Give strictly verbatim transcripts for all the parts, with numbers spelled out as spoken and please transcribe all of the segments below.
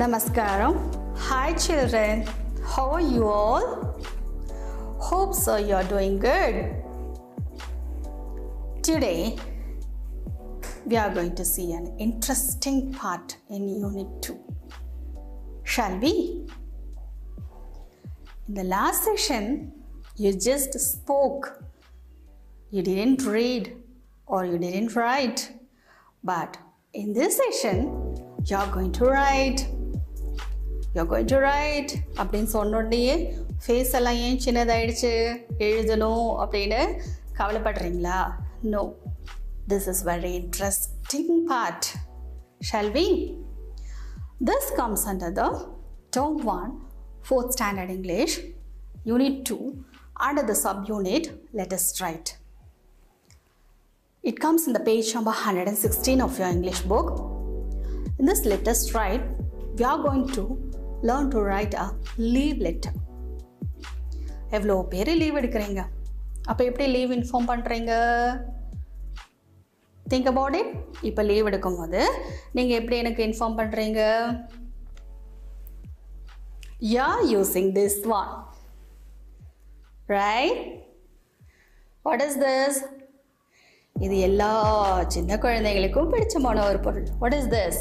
Namaskaram. Hi children, how are you all? Hope so you are doing good. Today we are going to see an interesting part in Unit two. Shall we? In the last session you just spoke. You didn't read or you didn't write. But in this session you're going to write. You're going to write. அப்படின் சொன்னோடனேயே face எல்லாம் ஏன் சின்னதாயிடுச்சு எழுதணும் அப்படின்னு கவலைப்படுறீங்களா? No. This is very interesting part. Shall we? This comes under the term one, fourth standard English, unit two, under the subunit, let us write. It comes in the page number one hundred sixteen of your English book. In this let us write, we are going to learn to write a leave letter. எவ்வளோ பேர் leave எடுக்கிறீங்க? அப்போ எப்படி leave inform பண்ணுறீங்க? Think about it. இப்போ leave எடுக்கும்போது நீங்கள் எப்படி எனக்கு இன்ஃபார்ம் பண்ணுறீங்க? You are using this one, right? What is this? இது எல்லா சின்ன குழந்தைகளுக்கும் பிடிச்சமான ஒரு பொருள். What is this?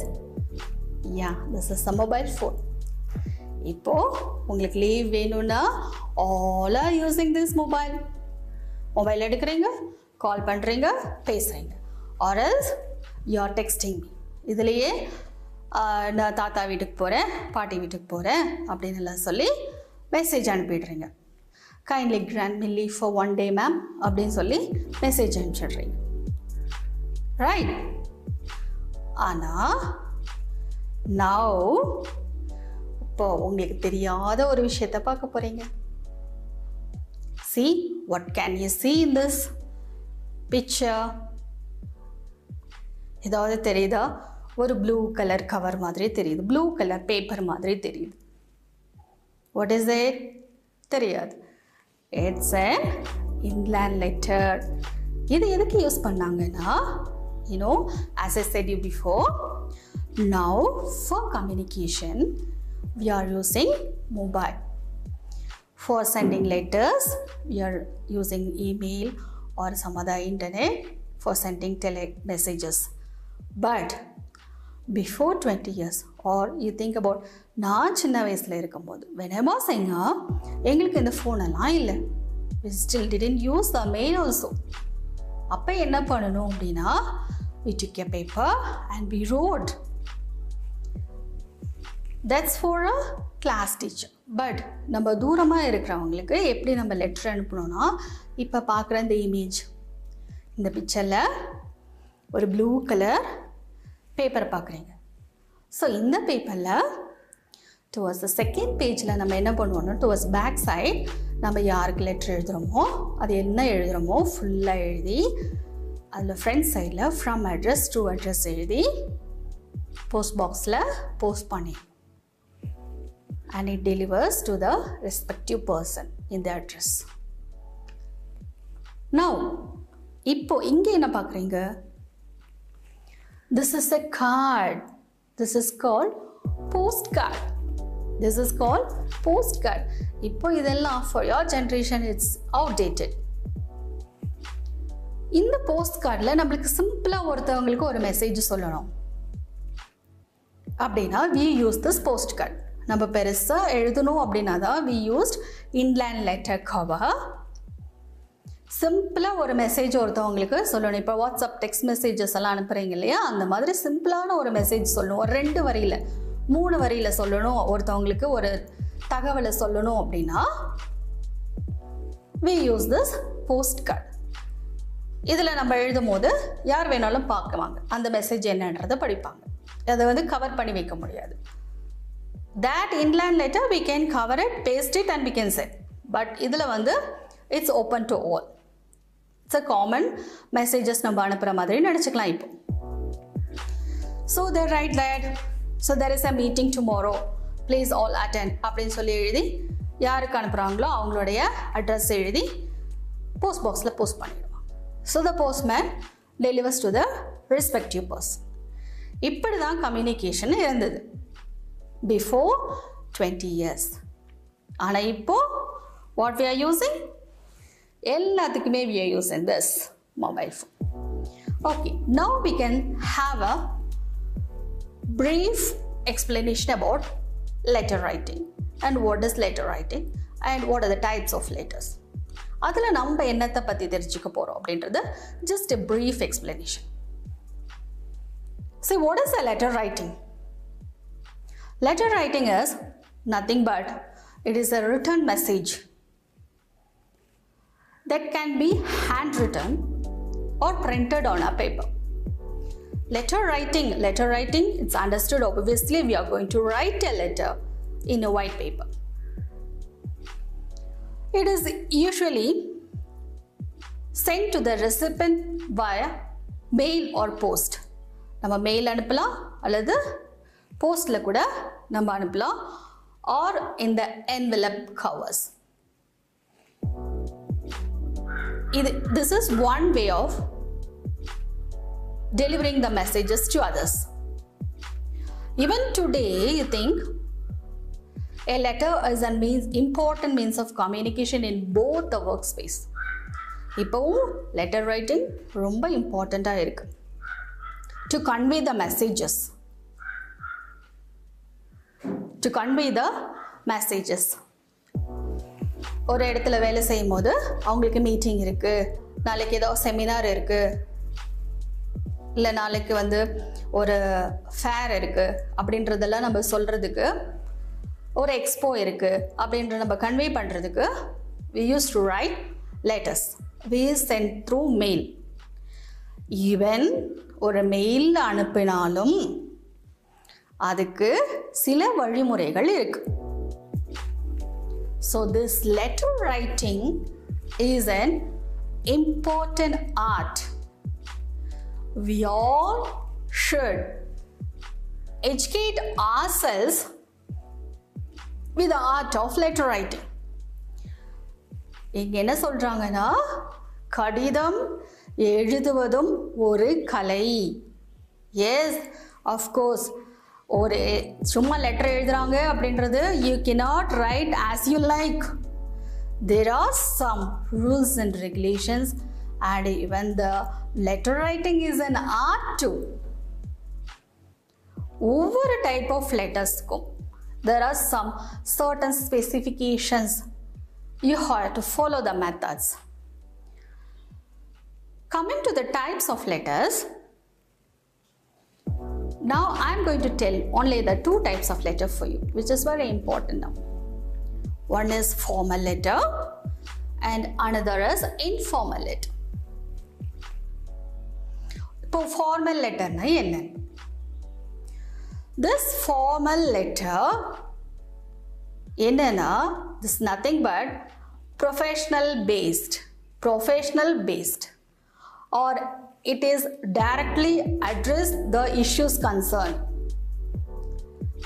Yeah, this is a mobile phone. இப்போது உங்களுக்கு லீவ் வேணும்னா all are using this mobile. Mobile எடுக்கிறீங்க, கால் பண்ணுறீங்க, பேசுகிறீங்க. Or else you are texting me. இதுலேயே நான் தாத்தா வீட்டுக்கு போகிறேன், பாட்டி வீட்டுக்கு போகிறேன் அப்படின்னு எல்லாம் சொல்லி மெசேஜ் அனுப்பிடுறீங்க. Kindly grant me leave for one day ma'am அப்படின்னு சொல்லி மெசேஜ் அனுப்பிச்சிடுறீங்க, ரைட்? ஆனால் நவ் இப்போ உங்களுக்கு தெரியாத ஒரு விஷயத்தை பார்க்க போகிறீங்க. See, what can you see in this picture? ஏதாவது தெரியுதா? ஒரு ப்ளூ கலர் கவர் மாதிரி தெரியுது, ப்ளூ கலர் பேப்பர் மாதிரி தெரியுது. What is it? தெரியாது. It's an inland letter. இது எதுக்கு யூஸ் பண்ணாங்கன்னா, you know, as I said you before, now for communication we are using mobile. For sending letters we are using email or some other internet for sending tele messages. But before twenty years, or you think about நான் சின்ன வயசில் இருக்கும்போது, whenever saying எங்களுக்கு இந்த ஃபோனெல்லாம் இல்லை, we still didn't use the mail also. அப்போ என்ன பண்ணணும் அப்படின்னா, we took a paper and we wrote. That's for a class teacher. But நம்ம தூரமாக இருக்கிறவங்களுக்கு எப்படி நம்ம லெட்டர் அனுப்பணும்னா, இப்போ பார்க்குற இந்த இமேஜ், இந்த பிக்சரில் ஒரு ப்ளூ கலர் பேப்பரை பார்க்குறீங்க. ஸோ இந்த பேப்பரில் டுவர்ஸ் த செகண்ட் பேஜில் நம்ம என்ன பண்ணுவோம்னா, டுவர்ஸ் பேக் சைட் நம்ம யாருக்கு லெட்டர் எழுதுகிறோமோ அது என்ன எழுதுகிறோமோ ஃபுல்லாக எழுதி, அதில் ஃப்ரண்ட் சைடில் ஃப்ரம் அட்ரஸ் டு அட்ரஸ் எழுதி போஸ்ட் பாக்ஸில் போஸ்ட் பண்ணி, and it delivers to the respective person in the address. Now இப்போ இங்க என்ன பார்க்குறீங்க? This is a card. This is called postcard. This is called postcard. இப்போ இதெல்லாம் for your generation it's outdated. இந்த postcardல நமக்கு சிம்பிளா ஒருத்தவங்களுக்கு ஒரு மெசேஜ் சொல்லணும் அப்படின்னா we use this postcard. நம்ம பெருசாக எழுதணும் அப்படின்னா தான் we used inland letter cover. சிம்பிளாக ஒரு மெசேஜ் ஒருத்தவங்களுக்கு சொல்லணும். இப்போ வாட்ஸ்அப் டெக்ஸ்ட் மெசேஜஸ் எல்லாம் அனுப்புகிறீங்க இல்லையா, அந்த மாதிரி சிம்பிளான ஒரு மெசேஜ் சொல்லணும். ஒரு ரெண்டு வரியில் மூணு வரியில் சொல்லணும் ஒருத்தவங்களுக்கு ஒரு தகவலை சொல்லணும் அப்படின்னா we use this post card. இதில் நம்ம எழுதும் போது யார் வேணாலும் பார்க்குவாங்க, அந்த மெசேஜ் என்னன்றதை படிப்பாங்க. அதை வந்து கவர் பண்ணி வைக்க முடியாது. That inland letter we can cover it, paste it and we can send. But idhula vandu it's open to all. It's a common messages namba anupra madri nadichikalam ipo. So they write that, so there is a meeting tomorrow, please all attend appdin solli eludi yarukku anuprangalo avangaloda address eludi post box la post panniduvanga. So the postman delivers to the respective person. Ippadi dhaan communication irundhathu. before twenty years. ஆனால் இப்போ what we are using? எல்லாத்துக்குமே we are using this mobile phone. Okay, now we can have a brief explanation about letter writing and what is letter writing and what are the types of letters. அதில் நம்ம என்னத்தை பற்றி தெரிஞ்சுக்க போகிறோம் அப்படின்றது just a brief explanation. See, what is a letter writing? Letter writing is nothing but it is a written message that can be handwritten or printed on a paper. Letter writing, letter writing, it's understood obviously we are going to write a letter in a white paper. It is usually sent to the recipient via mail or post. நம்ம mail அனுப்பலாம் அல்லது போஸ்டில் கூட நம்ம அனுப்பலாம். R இந்த envelope covers. இது this is one way of delivering the messages to others. Even today you think a letter is an means important means of communication in both the workspace. இப்பவும் letter writing ரொம்ப இம்பார்ட்டண்ட்டாக இருக்கு to convey the messages. to convey the messages. ஒரு இடத்துல வேலை செய்யும் போது அவங்களுக்கு மீட்டிங் இருக்கு, நாளைக்கு ஏதோ செமினார் இருக்கு, இல்லை நாளைக்கு வந்து ஒரு ஃபேர் இருக்கு அப்படின்றதெல்லாம் நம்ம சொல்றதுக்கு, ஒரு எக்ஸ்போ இருக்கு அப்படின்ற நம்ம கன்வே பண்றதுக்கு we used to write letters. We sent through mail. Even ஒரு மெயில் அனுப்பினாலும் அதுக்கு சில வழிமுறைகள் இருக்கு. So this letter writing is an important art. We all should educate ourselves with the art of letter writing. இங்க என்ன சொல்றாங்கன்னா, கடிதம் எழுதுவதும் ஒரு கலை. S, of course. ஒரு சும்மா லெட்டர் எழுதுறாங்க அப்படின்றது you cannot write as you like. There are some rules and regulations and even the letter writing is an art too. ஒவ்வொரு டைப் ஆஃப் லெட்டர்ஸ்க்கும் there are some certain specifications. You have to follow the methods. Coming to the types of letters, now I am going to tell only the two types of letter for you, which is very important now. One is formal letter and another is informal letter. இப்போ formal letter னா என்ன? This formal letter என்னன்னா, this nothing but professional based, professional based. Or it is directly address the issues concerned.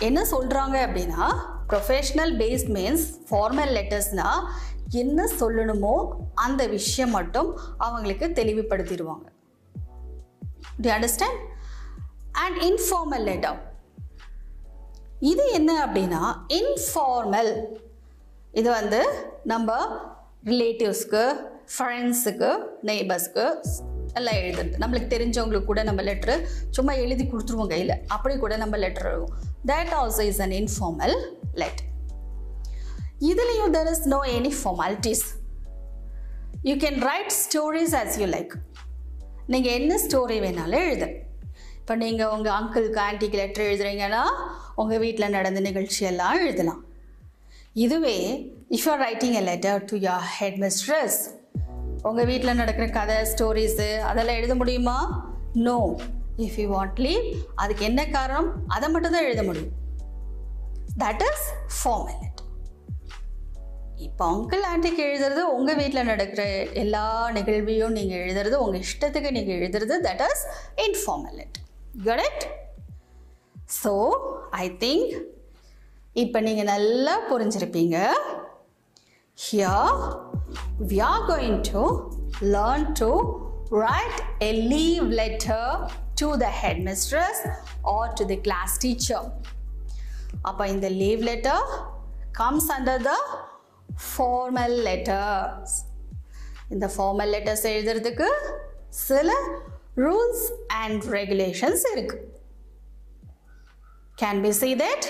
என்ன சொல்றாங்க அப்படின்னா, professional based means formal lettersனா என்ன சொல்லணுமோ அந்த விஷயம் மட்டும் அவங்களுக்கு தெளிவுபடுத்திடுவாங்க. Do you understand? And informal letter. இது என்ன அப்படின்னா, informal. இது வந்து நம்ம ரிலேட்டிவ்ஸ்க்கு, ஃப்ரெண்ட்ஸுக்கு, நெய்பர்ஸ்க்கு எல்லாம் எழுதுறது. நம்மளுக்கு தெரிஞ்சவங்களுக்கு கூட நம்ம லெட்ரு சும்மா எழுதி கொடுத்துருவோம் கையில், அப்படி கூட நம்ம லெட்ரு எழுதுவோம். That also is an informal letter. இதுலேயும் there is no any formalities. You can write stories as you like. நீங்கள் என்ன ஸ்டோரி வேணாலும் எழுத. இப்போ நீங்கள் உங்கள் அங்கிளுக்கு ஆன்ட்டிக்கு லெட்ரு எழுதுறீங்கன்னா உங்கள் வீட்டில் நடந்த நிகழ்ச்சியெல்லாம் எழுதலாம். இதுவே if you are writing a letter to your head mistress, உங்கள் வீட்டில் நடக்கிற கதை, ஸ்டோரிஸு அதெல்லாம் எழுத முடியுமா? No. If you want leave, அதுக்கு என்ன காரணம் அதை மட்டும்தான் எழுத முடியும். That is formal letter. இப்போ அங்கிள் ஆண்டிக்கு எழுதுறது, உங்கள் வீட்டில் நடக்கிற எல்லா நிகழ்வையும் நீங்கள் எழுதுறது, உங்கள் இஷ்டத்துக்கு நீங்கள் எழுதுறது, that is informal letter. Got it? So I think இப்போ நீங்கள் நல்லா புரிஞ்சிருப்பீங்க. Here we are going to learn to write a leave letter to the headmistress or to the class teacher. அப்போ இந்த leave letter comes under the formal letters. இந்த formal letters எழுதுறதுக்கு சில rules and regulations இருக்கு. Can we see that?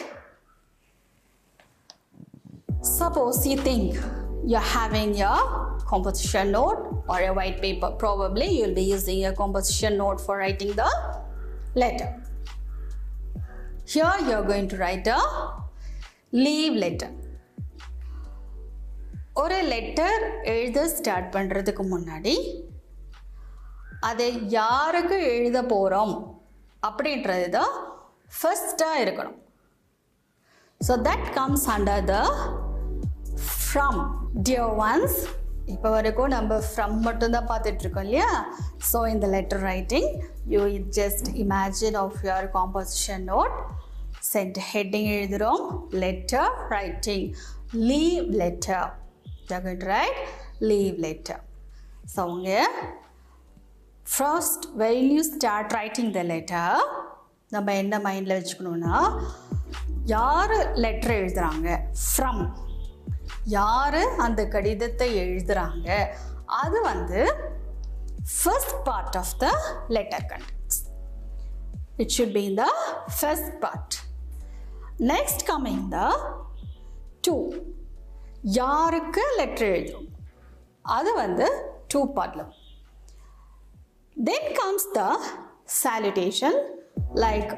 Suppose you think you're having your composition note or a white paper. Probably you'll be using a composition note for writing the letter. Here you're going to write a leave letter. ஒரு letter எழுத start பண்ணுறதுக்கு முன்னாடி அதை யாருக்கு எழுத போகிறோம் அப்படின்றது தான் ஃபஸ்ட்டாக இருக்கணும். So that comes under the from. Dear ones, இப்போ வரைக்கும் நம்ம ஃப்ரம் மட்டும்தான் பார்த்துட்ருக்கோம் இல்லையா? ஸோ இந்த letter writing you it just imagine of your composition note. சென்ட் ஹெட்டிங் எழுதுகிறோம், letter writing, leave letter. You're going to write leave letter. So here first when you start writing the letter, நம்ம என்ன மைண்டில் வச்சுக்கணும்னா, யார் letter எழுதுகிறாங்க, from யார் அந்த கடிதத்தை எழுதுகிறாங்க, அது வந்து first part of the letter contents. It should be in the first part. Next coming the to, யாருக்கு லெட்டர் எழுதும், அது வந்து டூ பார்ட்ல. Then comes the salutation like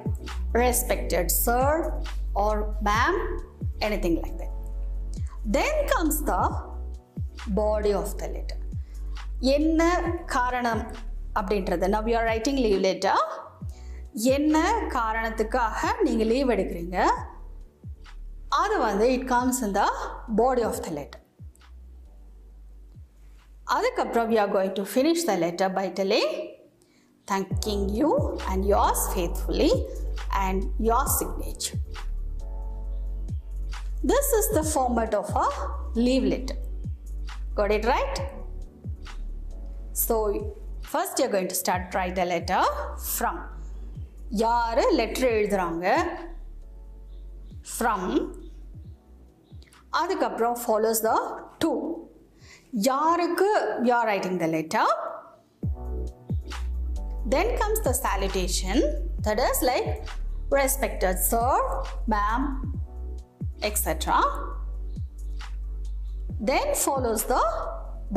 respected sir or ma'am, anything like that. Then comes the body of the letter. என்ன காரணம் அப்படின்றது, now you are writing leave letter, என்ன காரணத்துக்காக நீங்கள் லீவ் எடுக்கிறீங்க, அது வந்து it comes in the body of the letter. அதுக்கப்புறம் we are going to finish the letter by telling thanking you and yours faithfully and your signature. This is the format of a leave letter. Got it right? So first you are going to start write the letter from. யாரு letter எழுதுறாங்க, from. அதுக்கப்புறம் follows the to. யாருக்கு you are writing the letter. Then comes the salutation, that is like respected sir, ma'am, et cetera. Then follows the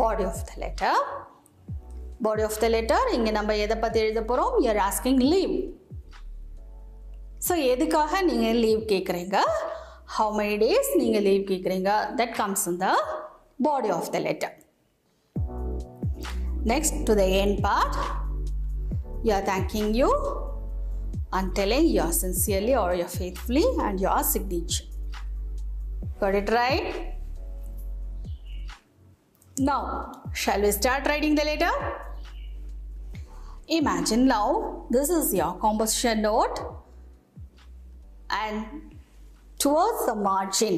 body of the letter. Body of the letter இங்கே நம்ம எதை பற்றி எழுத போகிறோம், you are asking leave. So எதுக்காக நீங்கள் leave கேட்குறீங்க, how many days நீங்கள் லீவ் கேட்குறீங்க, that comes in the body of the letter. Next to the end part, you are thanking you and telling you are sincerely or you are faithfully and your signature. Got it right? Now, shall we start writing the letter? Imagine now, this is your composition note. And towards the margin,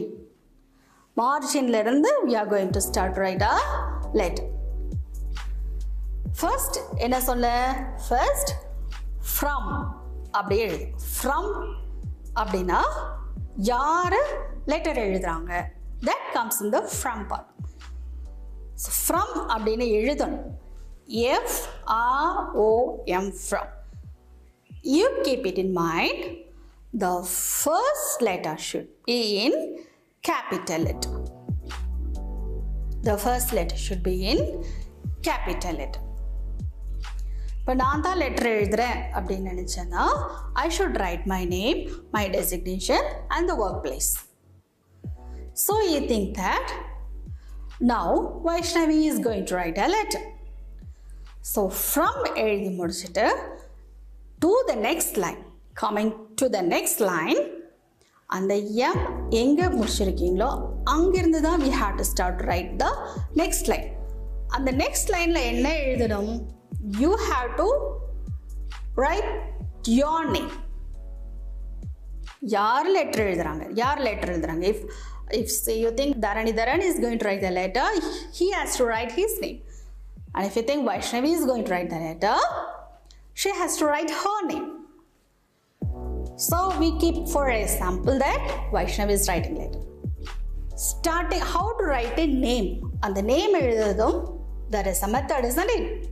margin lerundu we are going to start write a letter. First enna solla, first from appadi eludhu. From appadina yaru letter eludranga, that comes in the from part. So from appadina eludhum, f r o m, from. You keep it in mind, the first letter should be in capital letter. The first letter should be in capital letter. இப்போ நான் தான் letter எழுதுறேன் அப்படின்னு நினச்சேன்னா, I should write my name, my designation and the work place. So you think that now Vaishnavi is going to write a letter. So from எழுதி முடிச்சுட்டு to the next line, coming to the next line, and the m enga mudichirukinglo anga irundha da we have to start to write the next line. And the next line la enna eludhadum, you have to write your name. Yar letter eludranga, yar letter eludranga. If if say you think Dharani Dharan is going to write the letter, he has to write his name. And if you think Vaishnavi is going to write the letter, she has to write her name. So we keep for example that Vaishnav is writing letter. Starting how to write a name, and the name there is a method, isn't it?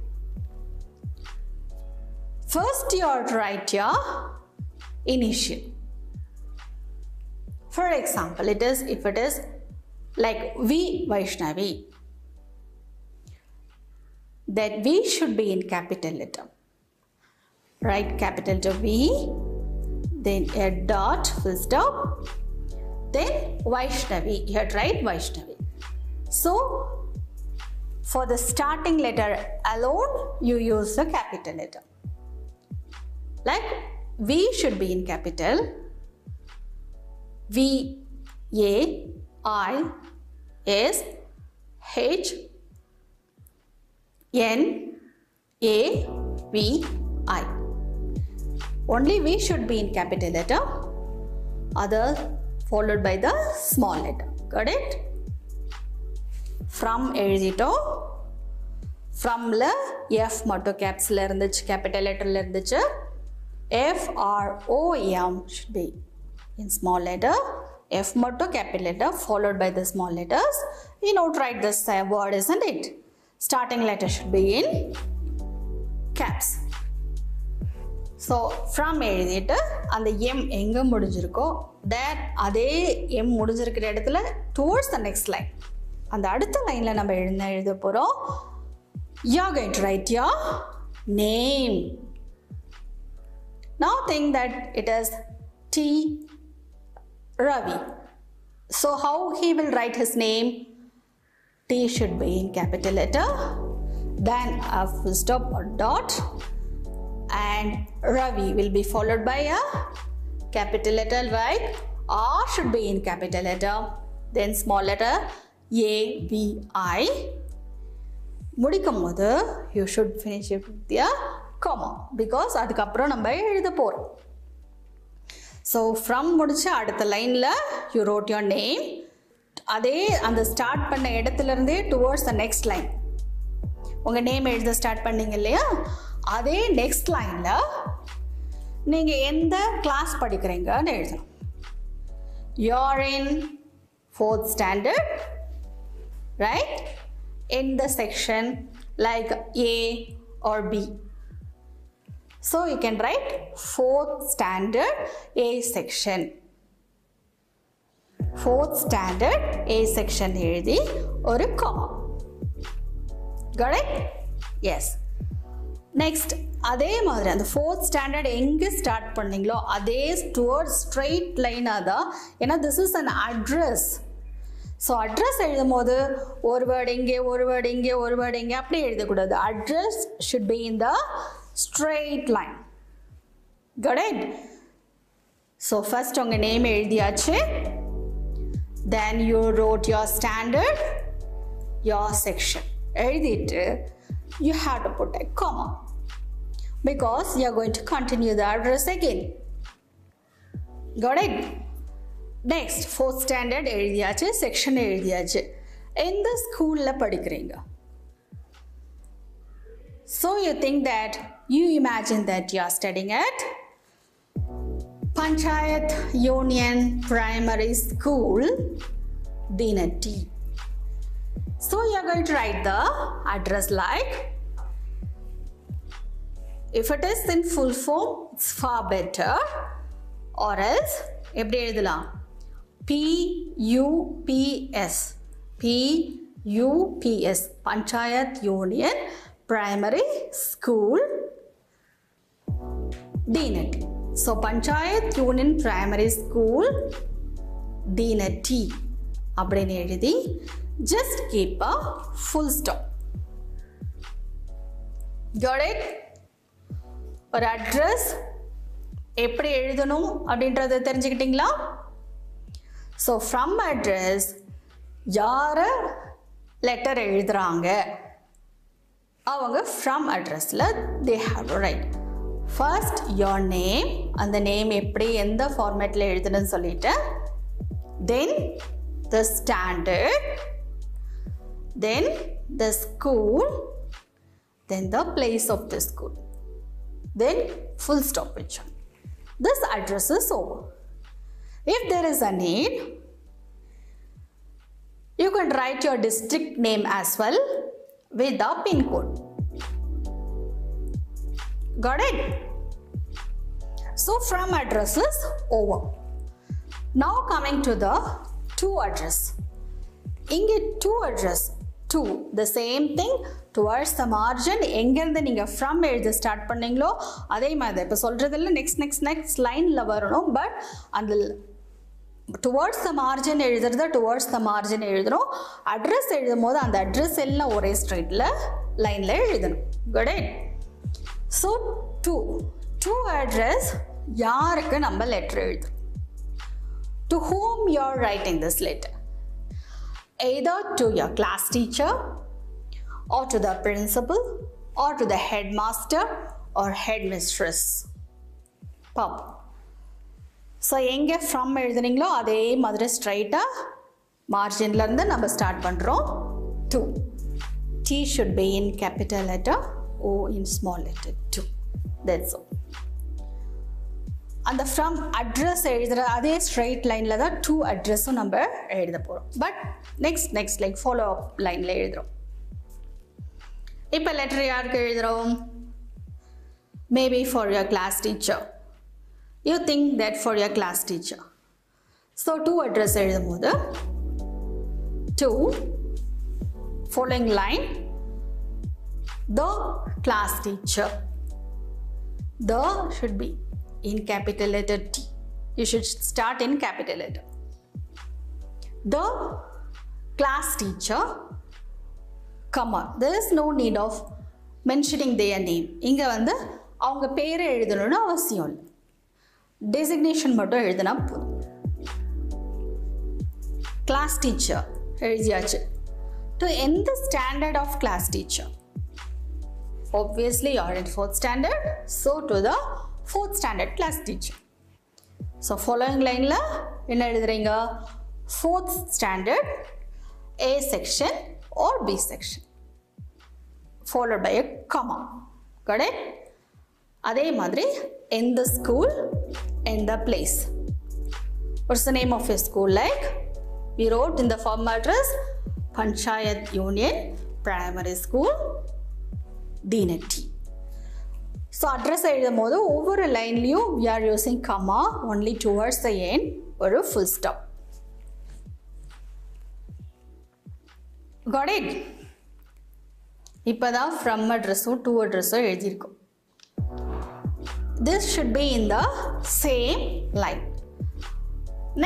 First you have to write your initial. For example, it is if it is like V Vaishnavi, that V should be in capital letter. Write capital letter V, then a dot, full stop, then Vaishnavi, you have to write Vaishnavi. So for the starting letter alone, you use the capital letter. Like V should be in capital, V, A, I, S, H, N, A, V, I. Only V should be in capital letter, other followed by the small letter. Got it? From ezhito, from la F matto caps la irundhuchu, capital letter la irundhuchu. F, R, O, M should be in small letter. F motto capital letter followed by the small letters. You know, write this word, isn't it? Starting letter should be in caps. So from ezhito and the M enga mudinjirukko, that adhe M mudinjirukra edathila towards the next line. And the adutha line la namba elna eludaporo. You are going to write your name. Now think that it is T Ravi. So how he will write his name? T should be in capital letter, then a full stop or dot, and Ravi will be followed by a capital letter like R should be in capital letter, then small letter A, V, I. Mudikkumbodhu you should finish it with a comma, because adukapra namba ezhudapora. So from mudicha adutha line la you wrote your name. Adhe and the start panna edathila irundhe towards the next line. Unga name ezhudha start panninga illaya? Adhe next line la neenga endha class padikkreenga nu ezhudhum. You are in fourth standard, right? In the section like A or B. So you can write fourth standard A section. fourth standard A section எழுதி ஒரு comma. Got it? Yes. Next, அதே மாதிரி அந்த fourth standard எங்க start பண்ணீங்களோ அதே towards straight line ஆதா. ஏன்னா this is an address. So address எழுதும்போது ஒரு word இங்கே ஒரு word இங்கே ஒரு word இங்கே அப்படி எழுதக்கூடாது. Address should be in the straight line. Got it? So first your name எழுதியாச்சு, then you wrote your standard, your section எழுதிட்டு you have to put a comma, because you are going to continue the address again. Got it? Next, fourth standard எழுதியாச்சு, section எழுதியாச்சு, எந்த ஸ்கூல்ல படிக்கிறீங்க? So you think that you imagine that you are studying at Panchayat Union Primary School, Dinati. So you are going to write the address like, if it is in full form, it's far better, or else P U P S, P U P S, Panchayat Union Primary School, Dinati. So Panchayat Union Primary School, Dinati அப்படின்னு எழுதி just keep a full stop. Got it? ஒரு address எப்படி எழுதணும் அப்படின்றத தெரிஞ்சுக்கிட்டீங்களா? So from address யாரை letter எழுதுறாங்க அவங்க ஃப்ரம் அட்ரஸில் they have to write first your name, அந்த நேம் எப்படி எந்த ஃபார்மேட்டில் எழுதணும்னு சொல்லிட்டு, then the standard, then the school, then the place of the school, then full stop. this address is over. If there is a need, you can write your district name as well with the pin code. Got it? So from address is over. Now coming to the to address. In the to address, to the same thing towards the margin. எங்கிருந்து நீங்கள் from எழுது start பண்ணீங்களோ அதே மாதிரி இப்போ சொல்கிறதில்ல next next next lineல வரணும். But அந்த towards the margin எழுதுறது towards the margin எழுதுறோம். அட்ரஸ் எழுதும் போது அந்த அட்ரஸ் எல்லாம் ஒரே ஸ்ட்ரெயிட்டில் லைனில் எழுதணும். Got it? So to to address யாருக்கு நம்ம லெட்டர் எழுதுறோம்? To whom you are writing this letter? Either to your class teacher or to the principal or to the headmaster or headmistress. Pub. So, எங்கே from எழுதுறீங்களோ அதே மாதிரி ஸ்ட்ரைட்டாக மார்ஜின்லேருந்து நம்ம ஸ்டார்ட் பண்ணுறோம். Two. T should be in capital letter, O in small letter, two. That's all. அந்த from address எழுதுகிற அதே ஸ்ட்ரைட் லைனில் தான் டூ அட்ரஸும் நம்ம எழுத போகிறோம். But next next like follow up லைனில் எழுதுகிறோம். இப்போ லெட்டர் யாருக்கு எழுதுகிறோம்? Maybe for your class teacher. You think that for your class teacher. So to address எழுதும் போது to following line the class teacher. The should be in capital letter T. You should start in capital letter. The class teacher, comma. There is no need of mentioning their name. இங்கே வந்து அவங்க பேரை எழுதணும்னு அவசியம் இல்லை. Designation மட்டும் எழுதுனா போதும். கிளாஸ் டீச்சர் எழுதியாச்சு. To எந்த standard of class teacher? Obviously you are in fourth standard. So to the fourth standard class teacher. So following line la enna eludreenga fourth standard A section or B section followed by a comma. Got it? Adhe madri in the school, in the place. What's the name of your school? Like we wrote in the form address, Panchayat Union Primary School, Dinati. So address எழுதும் போது ஒவ்வொரு லைன்லையும் we are using comma only towards the end or full stop. Got it? இப்போதான் from address O to address ஓ எழுதியிருக்கோம். This should be in the same line.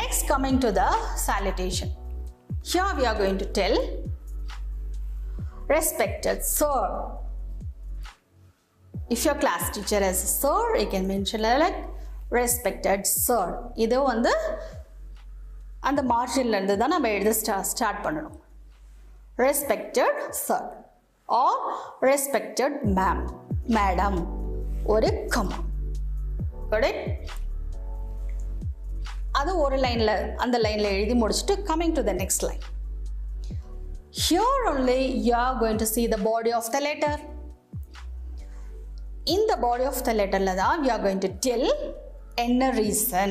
Next coming to the salutation. Here we are going to tell respected sir. If your class teacher is sir, you can mention like respected sir. Idu vandu and the margin la irundha nam edhu start pannom. Respected sir or respected ma'am, madam oru comma. Got it? Adu oru line la and line la eludhi mudichittu coming to the next line. Here only you are going to see the body of the letter. In the body of the letter la da we are going to tell என்ன reason.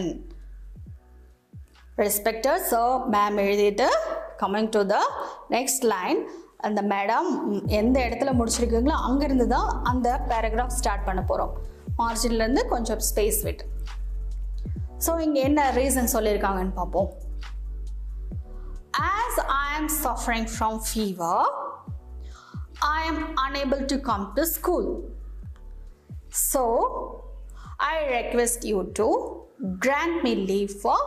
Respected sir, ma'am எழுதிட்டு coming to the next line அந்த madam எந்த இடத்துல முடிச்சிருக்கீங்களோ அங்கேருந்து தான் அந்த paragraph start பண்ண போகிறோம். மார்ஜின்லேருந்து கொஞ்சம் ஸ்பேஸ் விட்டு. ஸோ இங்கே என்ன ரீசன் சொல்லியிருக்காங்கன்னு பார்ப்போம். As I am suffering from fever, I am unable to come to school. So, I request you to grant me leave for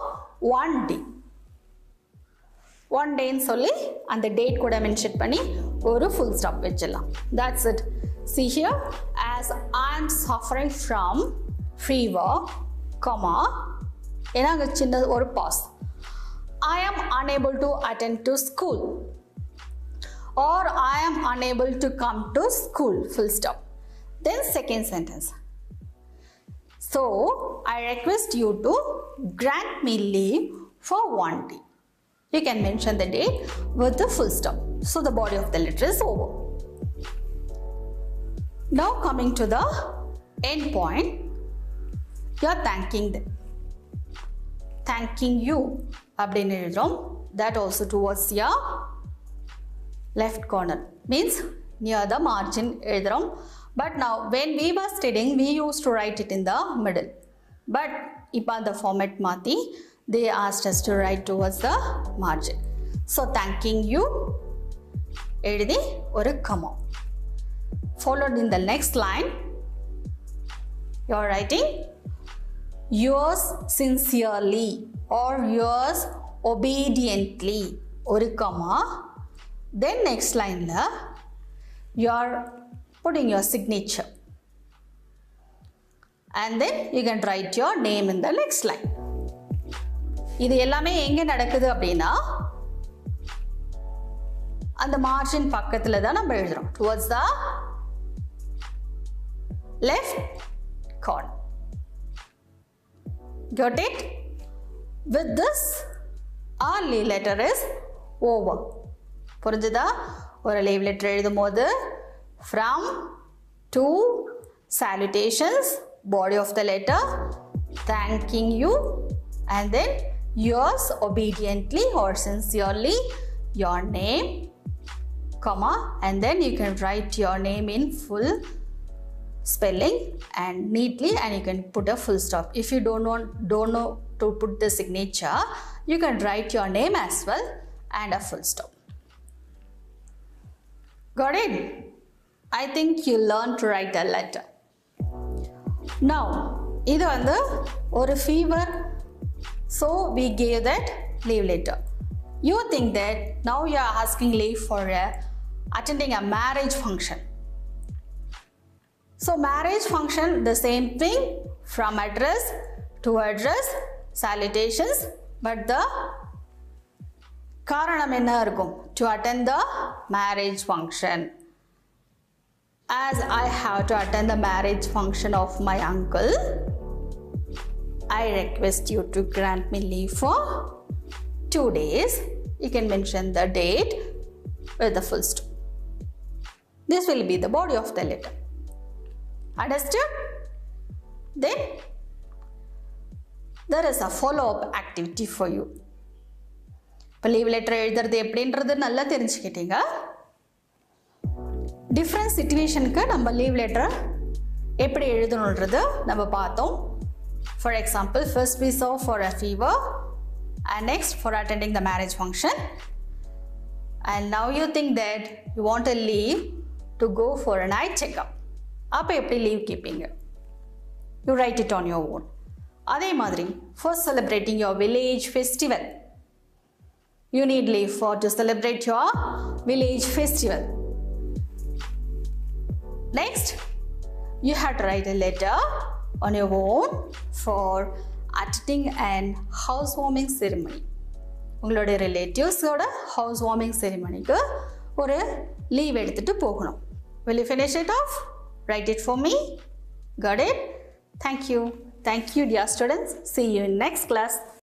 one day. One day in சொல்லி அந்த date கூட mention பண்ணி ஒரு full stop வச்சிடலாம். That's it. See here, as I am suffering from fever, comma, என்னாங்க சின்ன ஒரு pause. I am unable to attend to school or I am unable to come to school, full stop. Then second sentence. So, I request you to grant me leave for one day. You can mention the date with the full stop. So, the body of the letter is over. Now, coming to the end point. You're thanking them. Thanking you அப்படின்னு எழுதுறோம். That also towards your left corner means near the margin எழுதுறோம். But now when we were studying we used to write it in the middle. But இப்போ அந்த format மாற்றி they asked us to write towards the margin. So thanking you எழுதி ஒரு comma. Followed in the next line you are writing yours sincerely or yours obediently ஒரு comma. Then next line la you are putting your signature and then you can write your name in the next line. இது எல்லாமே எங்க நடக்குது அப்படின்னா அந்த margin பக்கத்துல தான் நம்ம எழுதுறோம். Towards the left corner. Got it? With this our leave letter is over. புரிஞ்சுதா? ஒரு leave letter எழுதும்போது from to salutations, body of the letter, thanking you and then yours obediently or sincerely, your name, comma and then you can write your name in full spelling and neatly and you can put a full stop. If you don't want don't know to put the signature you can write your name as well and a full stop. Got it? I think you learned to write a letter. Now idu vandu oru fever, so we gave that leave letter. You think that now you are asking leave for a, attending a marriage function. So marriage function the same thing, from address to address, salutations, but the காரணம் என்ன இருக்கும்? To attend the marriage function. As I have to attend the marriage function of my uncle, I request you to grant me leave for two days. You can mention the date with the full stop. This will be the body of the letter. Understood? Then there is a follow up activity for you. இப்போ leave letter எழுதுறது எப்படின்றது நல்லா தெரிஞ்சுக்கிட்டீங்க. Different சிச்சுவேஷனுக்கு நம்ம leave letter எப்படி எழுதணுன்றது நம்ம பார்த்தோம். For example first we saw for a fever and next for attending the marriage function and now you think that you want a leave to go for a night checkup. அப்போ எப்படி leave கேட்பீங்க? You write it on your own. அதே மாதிரி first celebrating your village festival, you need leave for to celebrate your village festival. Next you have to write a letter on your own for attending and house warming ceremony. உங்களுடைய ரிலேட்டிவ்ஸோட house warming செரிமனிக்கு ஒரு leave எடுத்துகிட்டு போகணும். will you finish it off? Write it for me. Got it? Thank you. Thank you, dear students. See you in next class.